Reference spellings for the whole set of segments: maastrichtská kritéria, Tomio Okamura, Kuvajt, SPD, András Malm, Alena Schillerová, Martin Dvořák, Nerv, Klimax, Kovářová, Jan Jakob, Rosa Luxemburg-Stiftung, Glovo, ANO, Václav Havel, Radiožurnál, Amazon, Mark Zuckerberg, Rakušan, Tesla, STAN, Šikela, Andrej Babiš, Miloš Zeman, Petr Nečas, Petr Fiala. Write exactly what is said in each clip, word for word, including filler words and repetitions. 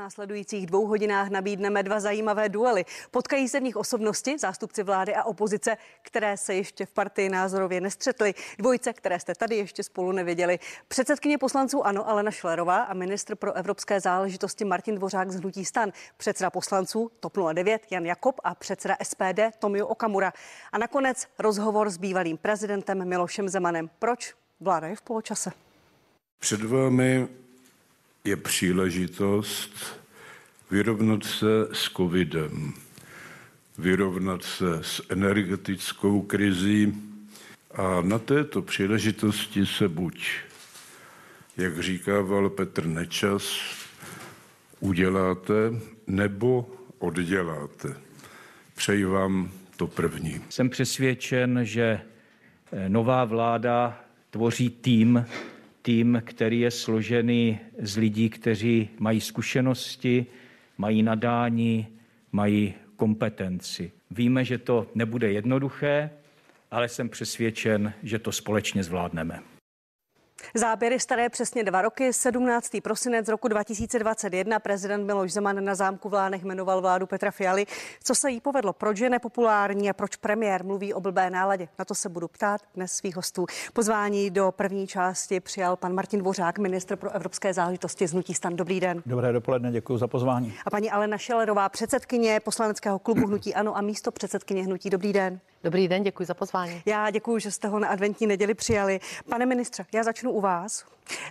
V následujících dvou hodinách nabídneme dva zajímavé duely. Potkají se v nich osobnosti, zástupci vlády a opozice, které se ještě v partii názorově nestřetly. Dvojice, které jste tady ještě spolu neviděli. Předsedkyně poslanců ANO Alena Schillerová a ministr pro evropské záležitosti Martin Dvořák z hnutí STAN. Předseda poslanců TOP nula devět Jan Jakob a předseda S P D Tomio Okamura. A nakonec rozhovor s bývalým prezidentem Milošem Zemanem. Proč vláda je v poločase? Před vámi je příležitost vyrovnat se s covidem, vyrovnat se s energetickou krizí a na této příležitosti se buď, jak říkával Petr Nečas, uděláte nebo odděláte. Přeji vám to první. Jsem přesvědčen, že nová vláda tvoří tým, Tým, který je složený z lidí, kteří mají zkušenosti, mají nadání, mají kompetenci. Víme, že to nebude jednoduché, ale jsem přesvědčen, že to společně zvládneme. Záběry staré přesně dva roky, sedmnáctého prosince roku dva tisíce dvacet jedna, prezident Miloš Zeman na zámku v Lánech jmenoval vládu Petra Fialy. Co se jí povedlo, proč je nepopulární a proč premiér mluví o blbé náladě? Na to se budu ptát dnes svých hostů. Pozvání do první části přijal pan Martin Dvořák, ministr pro evropské záležitosti z hnutí STAN. Dobrý den. Dobré dopoledne, děkuji za pozvání. A paní Alena Schillerová, předsedkyně poslaneckého klubu hnutí ANO a místo předsedkyně hnutí. Dobrý den. Dobrý den, děkuji za pozvání. Já děkuji, že jste ho na adventní neděli přijali. Pane ministře, já začnu u vás.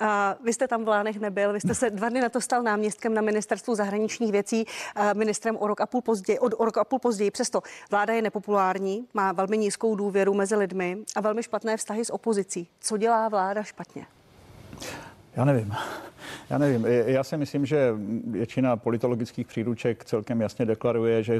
Uh, vy jste tam v Lánech nebyl, vy jste se dva dny na to stal náměstkem na ministerstvu zahraničních věcí, uh, ministrem o rok a půl později, od o rok a půl později. Přesto vláda je nepopulární, má velmi nízkou důvěru mezi lidmi a velmi špatné vztahy s opozicí. Co dělá vláda špatně? Já nevím. Já nevím. Já si myslím, že většina politologických příruček celkem jasně deklaruje, že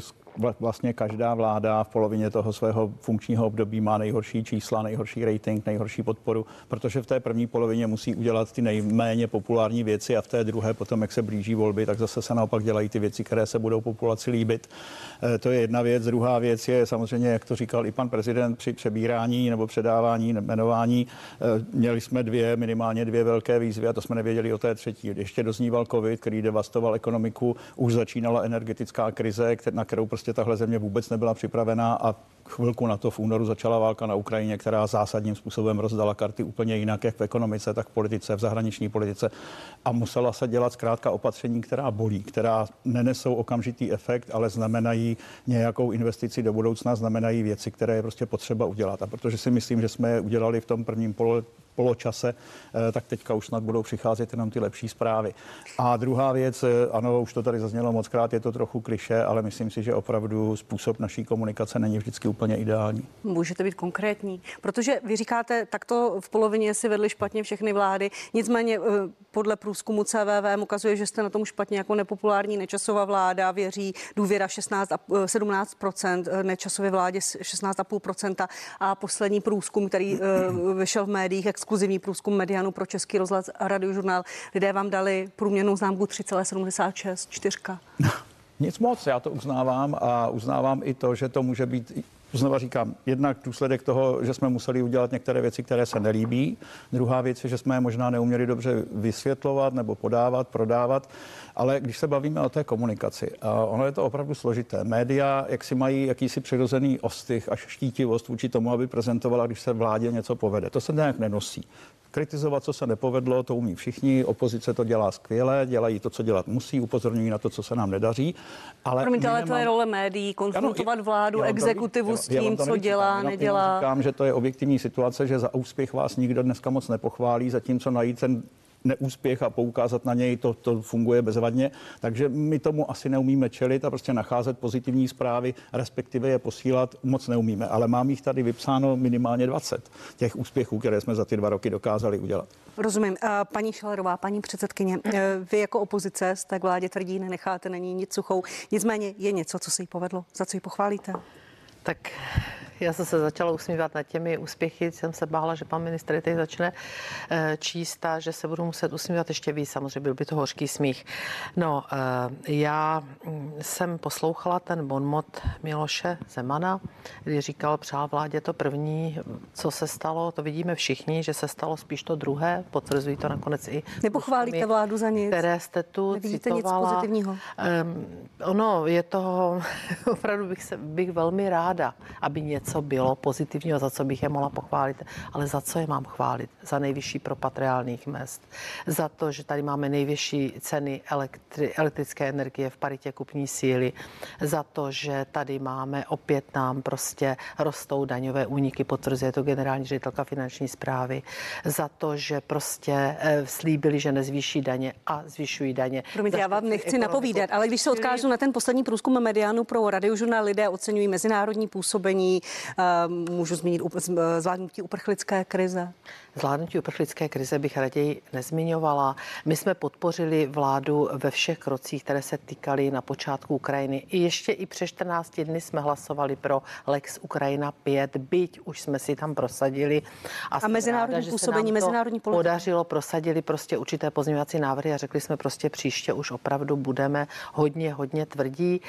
vlastně každá vláda v polovině toho svého funkčního období má nejhorší čísla, nejhorší rating, nejhorší podporu, protože v té první polovině musí udělat ty nejméně populární věci a v té druhé potom, jak se blíží volby, tak zase se naopak dělají ty věci, které se budou populaci líbit. To je jedna věc. Druhá věc je samozřejmě, jak to říkal i pan prezident, při přebírání nebo předávání, jmenování. Měli jsme dvě, minimálně dvě velké výzvy a to jsme nevěděli o té třetí. Ještě dozníval covid, který devastoval ekonomiku, už začínala energetická krize, na kterou prostě tahle země vůbec nebyla připravená a chvilku na to v únoru začala válka na Ukrajině, která zásadním způsobem rozdala karty úplně jinak, jak v ekonomice, tak v politice, v zahraniční politice. A musela se dělat zkrátka opatření, která bolí, která nenesou okamžitý efekt, ale znamenají nějakou investici do budoucna, znamenají věci, které je prostě potřeba udělat. A protože si myslím, že jsme je udělali v tom prvním pololetí, poločase, tak teďka už snad budou přicházet jenom ty lepší zprávy. A druhá věc, ano, už to tady zaznělo mockrát, je to trochu klišé, ale myslím si, že opravdu způsob naší komunikace není vždycky úplně ideální. Můžete být konkrétní, protože vy říkáte, takto v polovině si vedly špatně všechny vlády, nicméně podle průzkumu C V V ukazuje, že jste na tom špatně jako nepopulární. Nečasová vláda, věří důvěra šestnáct, sedmnáct procent, Nečasové vládě šestnáct celá pět procenta a poslední průzkum, který vyšel v médiích, exkluzivní průzkum Medianu pro Český rozhlas a Radiožurnál. Lidé vám dali průměrnou známku tři celá sedmdesát šest, čtyřka. Nic moc, já to uznávám a uznávám i to, že to může být, znova říkám, jednak důsledek toho, že jsme museli udělat některé věci, které se nelíbí. Druhá věc je, že jsme je možná neuměli dobře vysvětlovat nebo podávat, prodávat. Ale když se bavíme o té komunikaci, ono je to opravdu složité. Média, jak si mají jakýsi přirozený ostych až štítivost vůči tomu, aby prezentovala, když se vládě něco povede. To se nějak nenosí. Kritizovat, co se nepovedlo, to umí všichni. Opozice to dělá skvěle, dělají to, co dělat musí, upozorňují na to, co se nám nedaří. Ale promiňte, ale nemám... to je role médií, konfrontovat ano, vládu, exekutivu s tím, co dělá, jenom, nedělá. Říkám, že to je objektivní situace, že za úspěch vás nikdo dneska moc nepochválí, zatímco najít ten neúspěch a poukázat na něj, to, to funguje bezvadně, takže my tomu asi neumíme čelit a prostě nacházet pozitivní zprávy, respektive je posílat moc neumíme, ale mám jich tady vypsáno minimálně dvacet těch úspěchů, které jsme za ty dva roky dokázali udělat. Rozumím. Paní Schillerová, paní předsedkyně, vy jako opozice jste k vládě tvrdí, nenecháte na ní nic suchou, nicméně je něco, co se jí povedlo, za co ji pochválíte? Tak já jsem se začala usmívat nad těmi úspěchy, jsem se bála, že pan ministr teď začne číst a že se budu muset usmívat ještě víc, samozřejmě byl by to hořký smích. No, já jsem poslouchala ten bonmot Miloše Zemana, kdy říkal, přál vládě to první, co se stalo, to vidíme všichni, že se stalo spíš to druhé, potvrzují to nakonec i... Nepochválíte vládu za nic, které jste tu nevidíte citovala. Nic pozitivního. Um, ono, je toho, opravdu bych, se, bych velmi ráda, aby něco bylo pozitivního, za co bych je mohla pochválit, ale za co je mám chválit? Za nejvyšší propad reálných mezd, za to, že tady máme nejvyšší ceny elektri- elektrické energie v paritě kupní síly, za to, že tady máme opět nám prostě rostou daňové úniky, potvrzuje to generální ředitelka finanční správy, za to, že prostě e, slíbili, že nezvýší daně a zvyšují daně. Promiňte, já vám nechci ekonomiku. napovídat, ale když se odkážu na ten poslední průzkum Mediánu pro radiožurnál, lidé oceňují mezinárodní působení, můžu zmínit zvládnutí uprchlické krize. Zvládnutí uprchlické krize bych raději nezmiňovala. My jsme podpořili vládu ve všech krocích, které se týkaly na počátku Ukrajiny. I ještě i přes čtrnáct dny jsme hlasovali pro Lex Ukrajina pět, byť už jsme si tam prosadili. A, a mezinárodní ráda, působení, mezinárodní politika. Podařilo, prosadili prostě určité pozměňovací návrhy a řekli jsme prostě příště už opravdu budeme hodně, hodně tvrdí.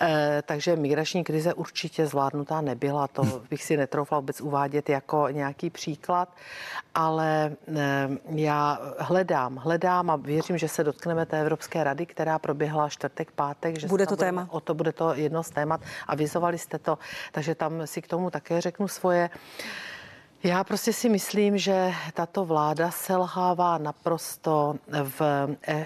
E, takže migrační krize určitě zvládnutá nebyla. To bych si netroufla vůbec uvádět jako nějaký příklad. Ale já hledám, hledám a věřím, že se dotkneme té Evropské rady, která proběhla čtvrtek, pátek. Že bude to téma. Bude, o to bude to jedno z témat. Avizovali jste to, takže tam si k tomu také řeknu svoje. Já prostě si myslím, že tato vláda selhává naprosto v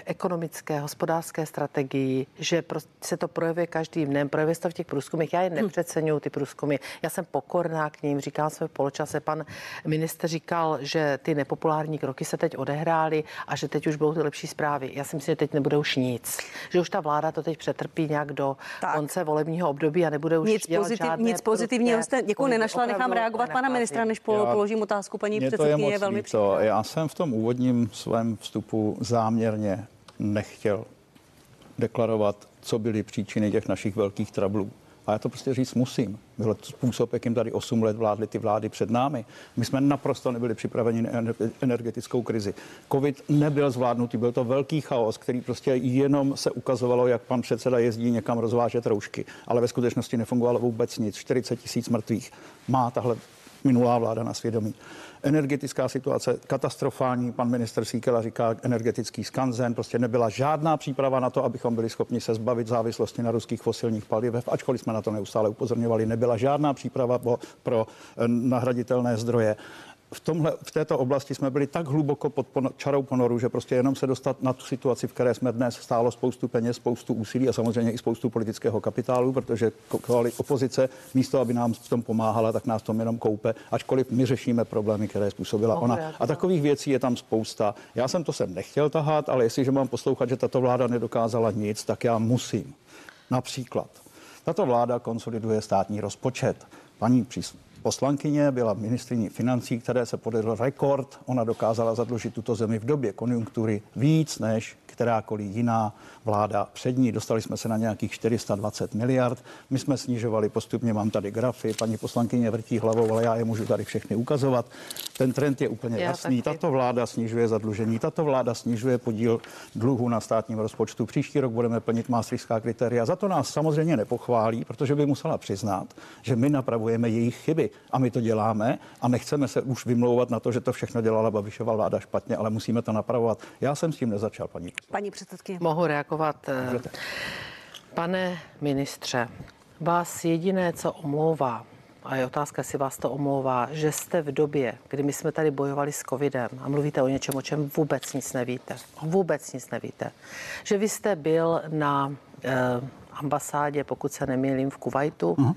ekonomické, hospodářské strategii, že se to projevuje každým dnem, projevuje se to v těch průzkumech. Já je nepřeceňuju, ty průzkumy. Já jsem pokorná k ním, říkám jsme v poločase. Pan ministr říkal, že ty nepopulární kroky se teď odehrály a že teď už budou ty lepší zprávy. Já si myslím, že teď nebude už nic. Že už ta vláda to teď přetrpí nějak do tak. konce volebního období a nebude už nic dělat pozitiv, žádné... Nic pozitivního jste děkuji nenašla, nechám reagovat pana ministra, než po... Já, položím otázku paní předsedkyně, je, je velmi příklad. Já jsem v tom úvodním svém vstupu záměrně nechtěl deklarovat, co byly příčiny těch našich velkých trablů. A já to prostě říct musím. Byl to způsob, jakým tady osm let vládly ty vlády před námi. My jsme naprosto nebyli připraveni na energetickou krizi. Covid nebyl zvládnutý, byl to velký chaos, který prostě jenom se ukazovalo, jak pan předseda jezdí někam rozvážet roušky. Ale ve skutečnosti nefungovalo vůbec nic. čtyřicet tisíc mrtvých má tahle minulá vláda na svědomí. Energetická situace katastrofální, pan ministr Šikela říká energetický skanzen, prostě nebyla žádná příprava na to, abychom byli schopni se zbavit závislosti na ruských fosilních palivech, ačkoliv jsme na to neustále upozorňovali, nebyla žádná příprava pro nahraditelné zdroje. V, tomhle, v této oblasti jsme byli tak hluboko pod čarou ponoru, že prostě jenom se dostat na tu situaci, v které jsme dnes, stálo spoustu peněz, spoustu úsilí a samozřejmě i spoustu politického kapitálu, protože opozice místo, aby nám v tom pomáhala, tak nás v tom jenom koupe, ačkoliv my řešíme problémy, které způsobila ona. A takových věcí je tam spousta. Já jsem to sem nechtěl tahat, ale jestliže mám poslouchat, že tato vláda nedokázala nic, tak já musím. Například, tato vláda konsoliduje státní rozpočet. Paní příslušná poslankyně byla ministryní financí, které se podařil rekord. Ona dokázala zadlužit tuto zemi v době konjunktury víc než kterákoliv jiná vláda před ní. Dostali jsme se na nějakých čtyři sta dvacet miliard. My jsme snižovali postupně, mám tady grafy, paní poslankyně vrtí hlavou, ale já je můžu tady všechny ukazovat. Ten trend je úplně já jasný. Taky. Tato vláda snižuje zadlužení, tato vláda snižuje podíl dluhu na státním rozpočtu. Příští rok budeme plnit maastrichtská kritéria. Za to nás samozřejmě nepochválí, protože by musela přiznat, že my napravujeme jejich chyby. A my to děláme a nechceme se už vymlouvat na to, že to všechno dělala Babišova vláda špatně, ale musíme to napravovat. Já jsem s tím nezačal, paní. Paní předsedkyně. Mohu reagovat. Můžete. Pane ministře, vás jediné, co omlouvá, a je otázka, jestli vás to omlouvá, že jste v době, kdy my jsme tady bojovali s covidem a mluvíte o něčem, o čem vůbec nic nevíte. Vůbec nic nevíte. Že vy jste byl na eh, ambasádě, pokud se nemýlím, v Kuvajtu. Uh-huh.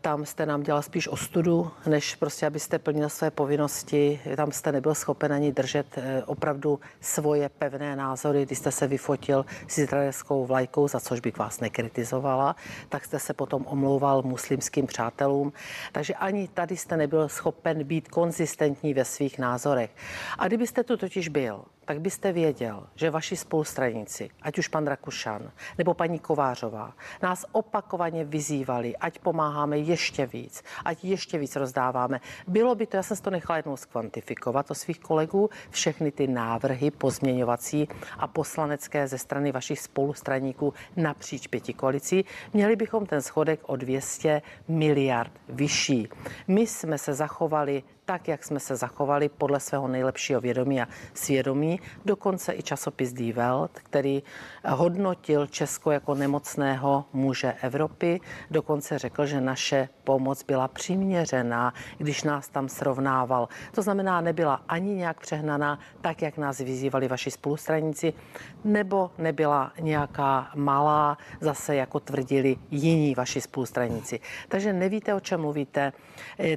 Tam jste nám dělal spíš ostudu, než prostě, abyste plnil své povinnosti. Tam jste nebyl schopen ani držet opravdu svoje pevné názory. Když jste se vyfotil s izraelskou vlajkou, za což bych vás nekritizovala, tak jste se potom omlouval muslimským přátelům. Takže ani tady jste nebyl schopen být konzistentní ve svých názorech. A kdybyste tu totiž byl, tak byste věděl, že vaši spolustranici, ať už pan Rakušan nebo paní Kovářová, nás opakovaně vyzývali, ať pomáháme ještě víc, ať ještě víc rozdáváme. Bylo by to, já jsem si to nechala jednou zkvantifikovat od svých kolegů, všechny ty návrhy pozměňovací a poslanecké ze strany vašich spolustraníků napříč pěti koalicí, měli bychom ten schodek o dvě stě miliard vyšší. My jsme se zachovali tak, jak jsme se zachovali podle svého nejlepšího vědomí a svědomí. Dokonce i časopis Die Welt, který hodnotil Česko jako nemocného muže Evropy, dokonce řekl, že naše pomoc byla přiměřená, když nás tam srovnával. To znamená, nebyla ani nějak přehnaná, tak, jak nás vyzývali vaši spolustraníci, nebo nebyla nějaká malá, zase jako tvrdili jiní vaši spolustraníci. Takže nevíte, o čem mluvíte.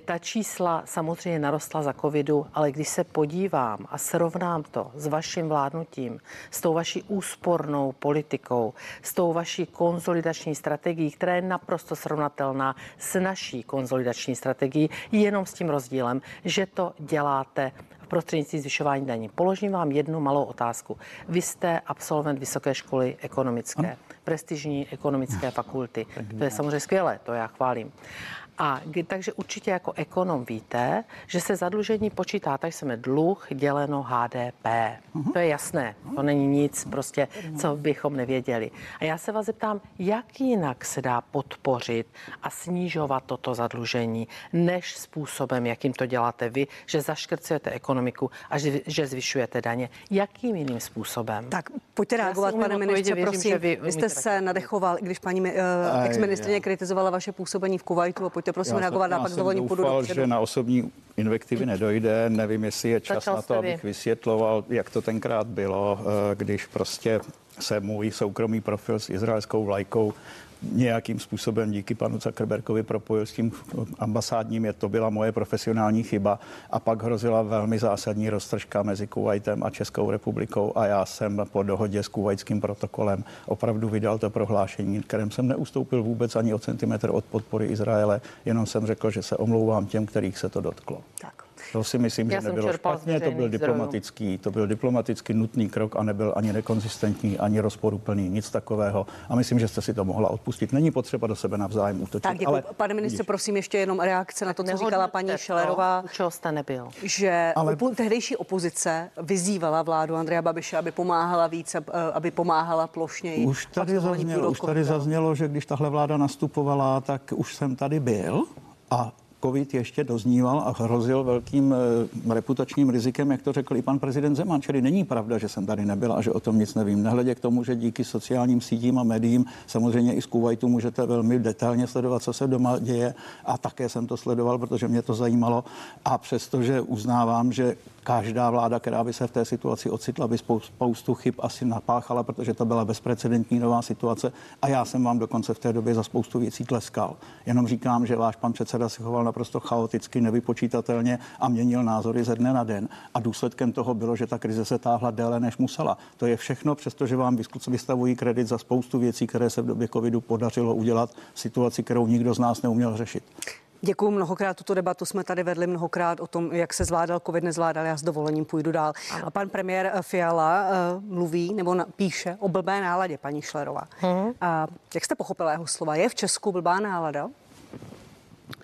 Ta čísla samozřejmě narostla za covidu, ale když se podívám a srovnám to s vaším vládnutím, s tou vaší úspornou politikou, s tou vaší konzolidační strategií, která je naprosto srovnatelná s naší konzolidační strategií, jenom s tím rozdílem, že to děláte prostřednictvím zvyšování daní. Položím vám jednu malou otázku. Vy jste absolvent Vysoké školy ekonomické, prestižní ekonomické fakulty. To je samozřejmě skvělé, to já chválím. A takže určitě jako ekonom víte, že se zadlužení počítá, tak jsme dluh děleno H D P. To je jasné, to není nic prostě, co bychom nevěděli. A já se vás zeptám, jak jinak se dá podpořit a snižovat toto zadlužení, než způsobem, jakým to děláte vy, že zaškrcujete ekonomiku a že, že zvyšujete daně. Jakým jiným způsobem? Tak pojďte reagovat, pane ministře, prosím. Vy, vy jste se nadechoval, když paní uh, exministrině kritizovala vaše působení v Kuvajtu, a pojďte prosím reagovat, a pak dovolím půjdu do předu. Že na osobní invektivy nedojde, nevím, jestli je čas Začal na to, abych vy. vysvětloval, jak to tenkrát bylo, když prostě se můj soukromý profil s izraelskou vlajkou nějakým způsobem díky panu Zuckerbergovi propojil s tím ambasádním, je to byla moje profesionální chyba a pak hrozila velmi zásadní roztržka mezi Kuvajtem a Českou republikou a já jsem po dohodě s kuvajtským protokolem opravdu vydal to prohlášení, kterém jsem neustoupil vůbec ani o centimetr od podpory Izraele, jenom jsem řekl, že se omlouvám těm, kterých se to dotklo. Tak. To si myslím, že nebylo špatně, to byl diplomatický, to byl diplomaticky nutný krok a nebyl ani nekonzistentní, ani rozporuplný, nic takového. A myslím, že jste si to mohla odpustit. Není potřeba do sebe navzájem útočit. Tak, děkuji. Ale, pane ministře, prosím ještě jenom reakce na to, co říkala paní Schillerová. Čeho jste nebyl? Že ale... tehdejší opozice vyzývala vládu Andreja Babiše, aby pomáhala více, aby pomáhala plošněji. Už tady zaznělo, už tady zaznělo, že když tahle vláda nastupovala, tak už jsem tady byl a COVID ještě dozníval a hrozil velkým e, reputačním rizikem, jak to řekl i pan prezident Zeman. Čili není pravda, že jsem tady nebyl a že o tom nic nevím. Nehledě k tomu, že díky sociálním sítím a médiím, samozřejmě i z Kuvajtu můžete velmi detailně sledovat, co se doma děje. A také jsem to sledoval, protože mě to zajímalo. A přestože uznávám, že každá vláda, která by se v té situaci ocitla, by spoustu chyb asi napáchala, protože to byla bezprecedentní nová situace. A já jsem vám dokonce v té době za spoustu věcí tleskal. Jenom říkám, že váš pan předseda si choval naprosto chaoticky, nevypočítatelně a měnil názory ze dne na den. A důsledkem toho bylo, že ta krize se táhla déle, než musela. To je všechno, přestože vám vystavují kredit za spoustu věcí, které se v době covidu podařilo udělat v situaci, kterou nikdo z nás neuměl řešit. Děkuji mnohokrát, tuto debatu jsme tady vedli mnohokrát o tom, jak se zvládal COVID, nezvládal, já s dovolením půjdu dál. A pan premiér Fiala uh, mluví nebo na, píše o blbé náladě, paní Schillerová. Hmm. A jak jste pochopila jeho slova? Je v Česku blbá nálada?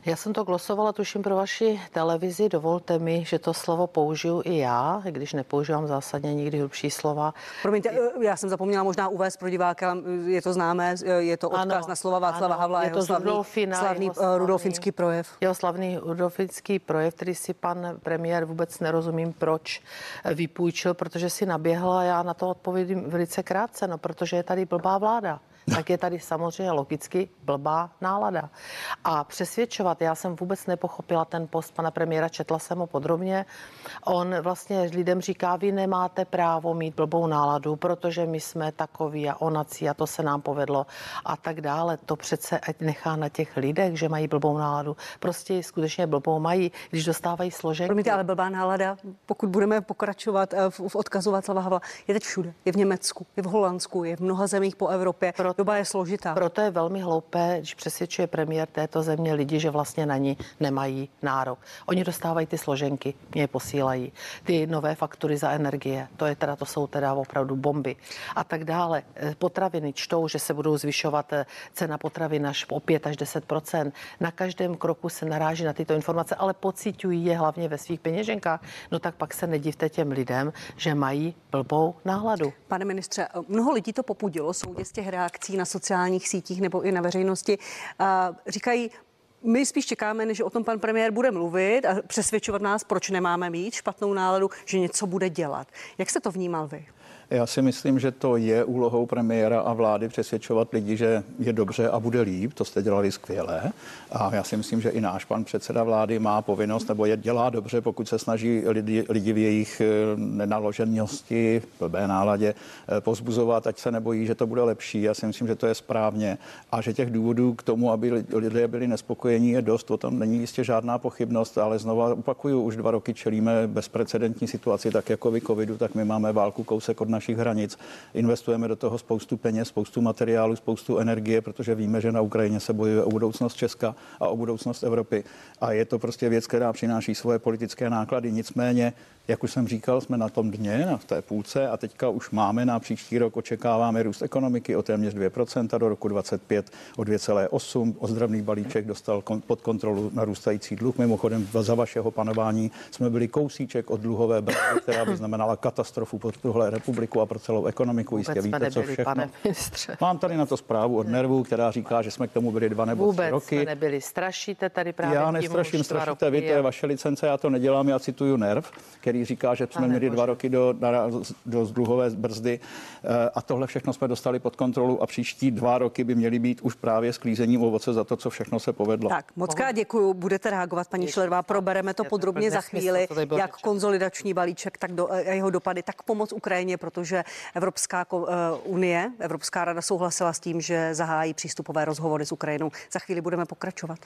Já jsem to glosovala, tuším, pro vaši televizi. Dovolte mi, že to slovo použiju i já, když nepoužívám zásadně nikdy hlubší slova. Promiňte, já jsem zapomněla možná uvést pro diváka, je to známé, je to odkaz ano, na slova Václava ano, Havla, je to slavný, Rudolfina, slavný, jeho slavný rudolfinský projev. Jeho slavný rudolfinský projev, který si pan premiér vůbec nerozumím, proč vypůjčil, protože si naběhla, já na to odpovědím velice krátce, no, protože je tady blbá vláda. Tak je tady samozřejmě logicky blbá nálada. A přesvědčovat, já jsem vůbec nepochopila ten post pana premiéra, četla jsem ho podrobně. On vlastně lidem říká, vy nemáte právo mít blbou náladu, protože my jsme takoví a onací a to se nám povedlo a tak dále. To přece ať nechá na těch lidech, že mají blbou náladu. Prostě skutečně blbou mají, když dostávají složenky. Promiňte, ale blbá nálada, pokud budeme pokračovat v odkazu Václava Havla, je teď všude, je v Německu, je v Holandsku, je v mnoha zemích po Evropě. Proto, doba je složitá. Proto je velmi hloupé, když přesvědčuje premiér této země lidi, že vlastně vlastně na ní nemají nárok. Oni dostávají ty složenky, mě je posílají. Ty nové faktury za energie, to je teda, to jsou teda opravdu bomby. A tak dále. Potraviny čtou, že se budou zvyšovat cena potravin až o pět až deset procent. Na každém kroku se naráží na tyto informace, ale pociťují je hlavně ve svých peněženkách. No tak pak se nedivte těm lidem, že mají blbou náladu. Pane ministře, mnoho lidí to popudilo, soudě z těch reakcí na sociálních sítích nebo i na veřejnosti. Říkají, my spíš čekáme, než o tom pan premiér bude mluvit a přesvědčovat nás, proč nemáme mít špatnou náladu, že něco bude dělat. Jak jste to vnímal vy? Já si myslím, že to je úlohou premiéra a vlády přesvědčovat lidi, že je dobře a bude líp. To jste dělali skvěle. A já si myslím, že i náš pan předseda vlády má povinnost, nebo je dělá dobře, pokud se snaží lidi, lidi v jejich nenaloženosti, blbé náladě pozbuzovat, ať se nebojí, že to bude lepší. Já si myslím, že to je správně. A že těch důvodů k tomu, aby lidé byli nespokojení, je dost. O tom není jistě žádná pochybnost, ale znova opakuju, už dva roky čelíme bezprecedentní situaci, tak jako vy covidu, tak my máme válku kousek od našich hranic. Investujeme do toho spoustu peněz, spoustu materiálu, spoustu energie, protože víme, že na Ukrajině se bojuje o budoucnost Česka a o budoucnost Evropy. A je to prostě věc, která přináší svoje politické náklady. Nicméně, jak už jsem říkal, jsme na tom dně, na té půlce a teďka už máme na příští rok, očekáváme růst ekonomiky o téměř dvě procenta, do roku dvacet pět o dvě celá osm. Ozdravný balíček dostal kon- pod kontrolu narůstající dluh. Mimochodem, za vašeho panování jsme byli kousíček od dluhové brzdy, která by znamenala katastrofu pro tuhle republiku a pro celou ekonomiku. Jistě víte, nebyli, co všechno. Pane ministře. Mám tady na to zprávu od Nervu, která říká, že jsme k tomu byli dva nebo tři roky. Vůbec jsme nebyli. Strašíte tady právě. Já nestraším, strašíte vy, to je vaše licence, já to nedělám, já cituju Nerv, který říká, že jsme měli dva roky do, do dluhové brzdy a tohle všechno jsme dostali pod kontrolu a příští dva roky by měly být už právě sklízením ovoce za to, co všechno se povedlo. Tak, moc krát děkuju, budete reagovat, paní Schillerová, probereme to podrobně za chvíli, jak konzolidační balíček, tak do, jeho dopady, tak pomoc Ukrajině, protože Evropská unie, Evropská rada souhlasila s tím, že zahájí přístupové rozhovory s Ukrajinou. Za chvíli budeme pokračovat.